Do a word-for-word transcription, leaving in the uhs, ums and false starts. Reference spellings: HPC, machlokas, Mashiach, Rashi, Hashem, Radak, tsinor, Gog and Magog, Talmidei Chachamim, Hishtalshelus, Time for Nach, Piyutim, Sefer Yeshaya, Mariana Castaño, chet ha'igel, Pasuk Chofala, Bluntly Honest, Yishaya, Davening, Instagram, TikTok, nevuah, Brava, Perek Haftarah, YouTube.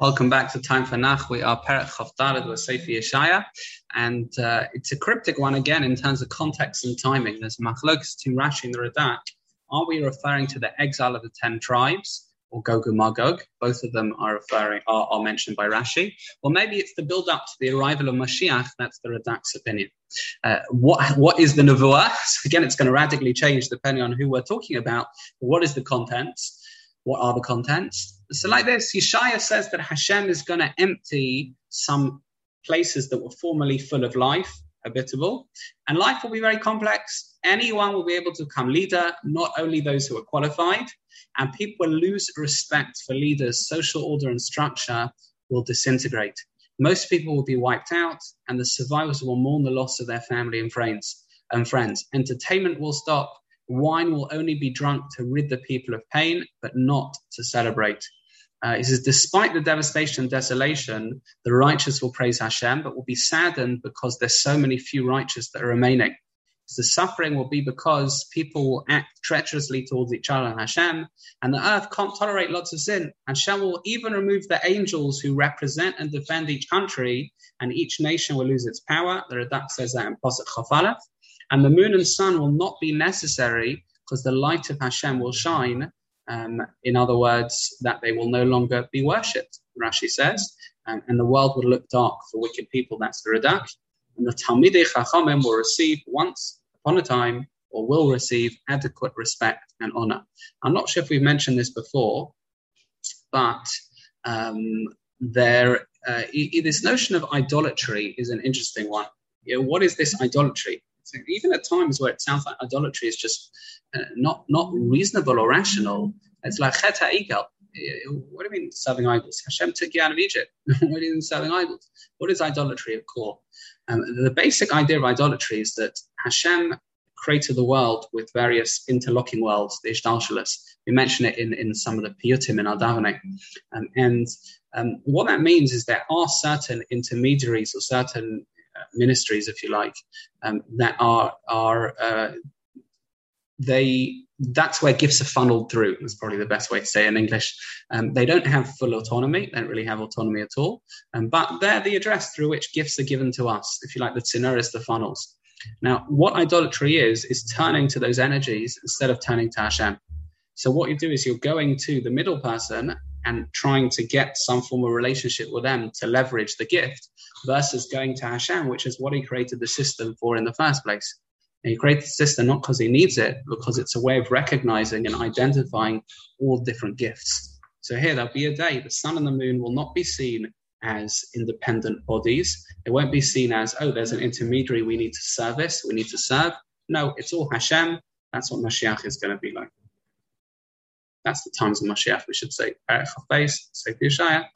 Welcome back to Time for Nach. We are Perek Haftarah, we're Sefer Yeshaya, and uh, it's a cryptic one again in terms of context and timing. There's machlokas to Rashi and the Radak. Are we referring to the exile of the ten tribes or Gog and Magog? Both of them are referring are, are mentioned by Rashi. Or maybe it's the build-up to the arrival of Mashiach. That's the Radak's opinion. Uh, what what is the nevuah? So again, it's going to radically change depending on who we're talking about. But what is the content? What are the contents? So like this, Yishaya says that Hashem is going to empty some places that were formerly full of life, habitable, and life will be very complex. Anyone will be able to become leader, not only those who are qualified, and people will lose respect for leaders. Social order and structure will disintegrate. Most people will be wiped out, and the survivors will mourn the loss of their family and friends. And friends. Entertainment will stop. Wine will only be drunk to rid the people of pain, but not to celebrate. Uh, it says, despite the devastation and desolation, the righteous will praise Hashem, but will be saddened because there's so many few righteous that are remaining. So the suffering will be because people will act treacherously towards each other and Hashem, and the earth can't tolerate lots of sin. Hashem will even remove the angels who represent and defend each country, and each nation will lose its power. The Radak says that in Pasuk Chofala. And the moon and sun will not be necessary because the light of Hashem will shine. Um, in other words, that they will no longer be worshipped, Rashi says, and, and the world will look dark for wicked people. That's the Radak. And the Talmidei Chachamim will receive once upon a time, or will receive, adequate respect and honor. I'm not sure if we've mentioned this before, but um, there, uh, I- this notion of idolatry is an interesting one. You know, what is this idolatry? So even at times where it sounds like idolatry is just uh, not not reasonable or rational, it's like chet ha'igel. What do you mean serving idols? Hashem took you out of Egypt. What do you mean serving idols? What is idolatry, of course? Um, the basic idea of idolatry is that Hashem created the world with various interlocking worlds, the Hishtalshelus. We mention it in, in some of the Piyutim in our Davening. Um, and um, what that means is there are certain intermediaries or certain ministries, if you like, um, that are are uh, they that's where gifts are funneled through. That's probably the best way to say it in English. Um, they don't have full autonomy. They don't really have autonomy at all. Um, but they're the address through which gifts are given to us. If you like, the tsinor is the funnels. Now, what idolatry is is turning to those energies instead of turning to Hashem. So what you do is you're going to the middle person and trying to get some form of relationship with them to leverage the gift, versus going to Hashem, which is what he created the system for in the first place. And he created the system not because he needs it, because it's a way of recognizing and identifying all different gifts. So here there'll be a day the sun and the moon will not be seen as independent bodies. It won't be seen as, oh, there's an intermediary we need to service, we need to serve. No, it's all Hashem. That's what Mashiach is going to be like. That's the times of Mashiach, we should say. Perek Haftarah, Sefer Yeshaya.